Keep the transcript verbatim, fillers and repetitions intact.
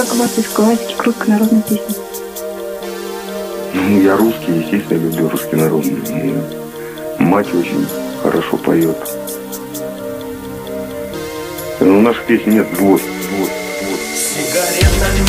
как у вас из классики к русской народной песни? Ну, я русский, естественно, люблю русский народный. Мать очень хорошо поет. Но у наших песен нет злости. Сигаретами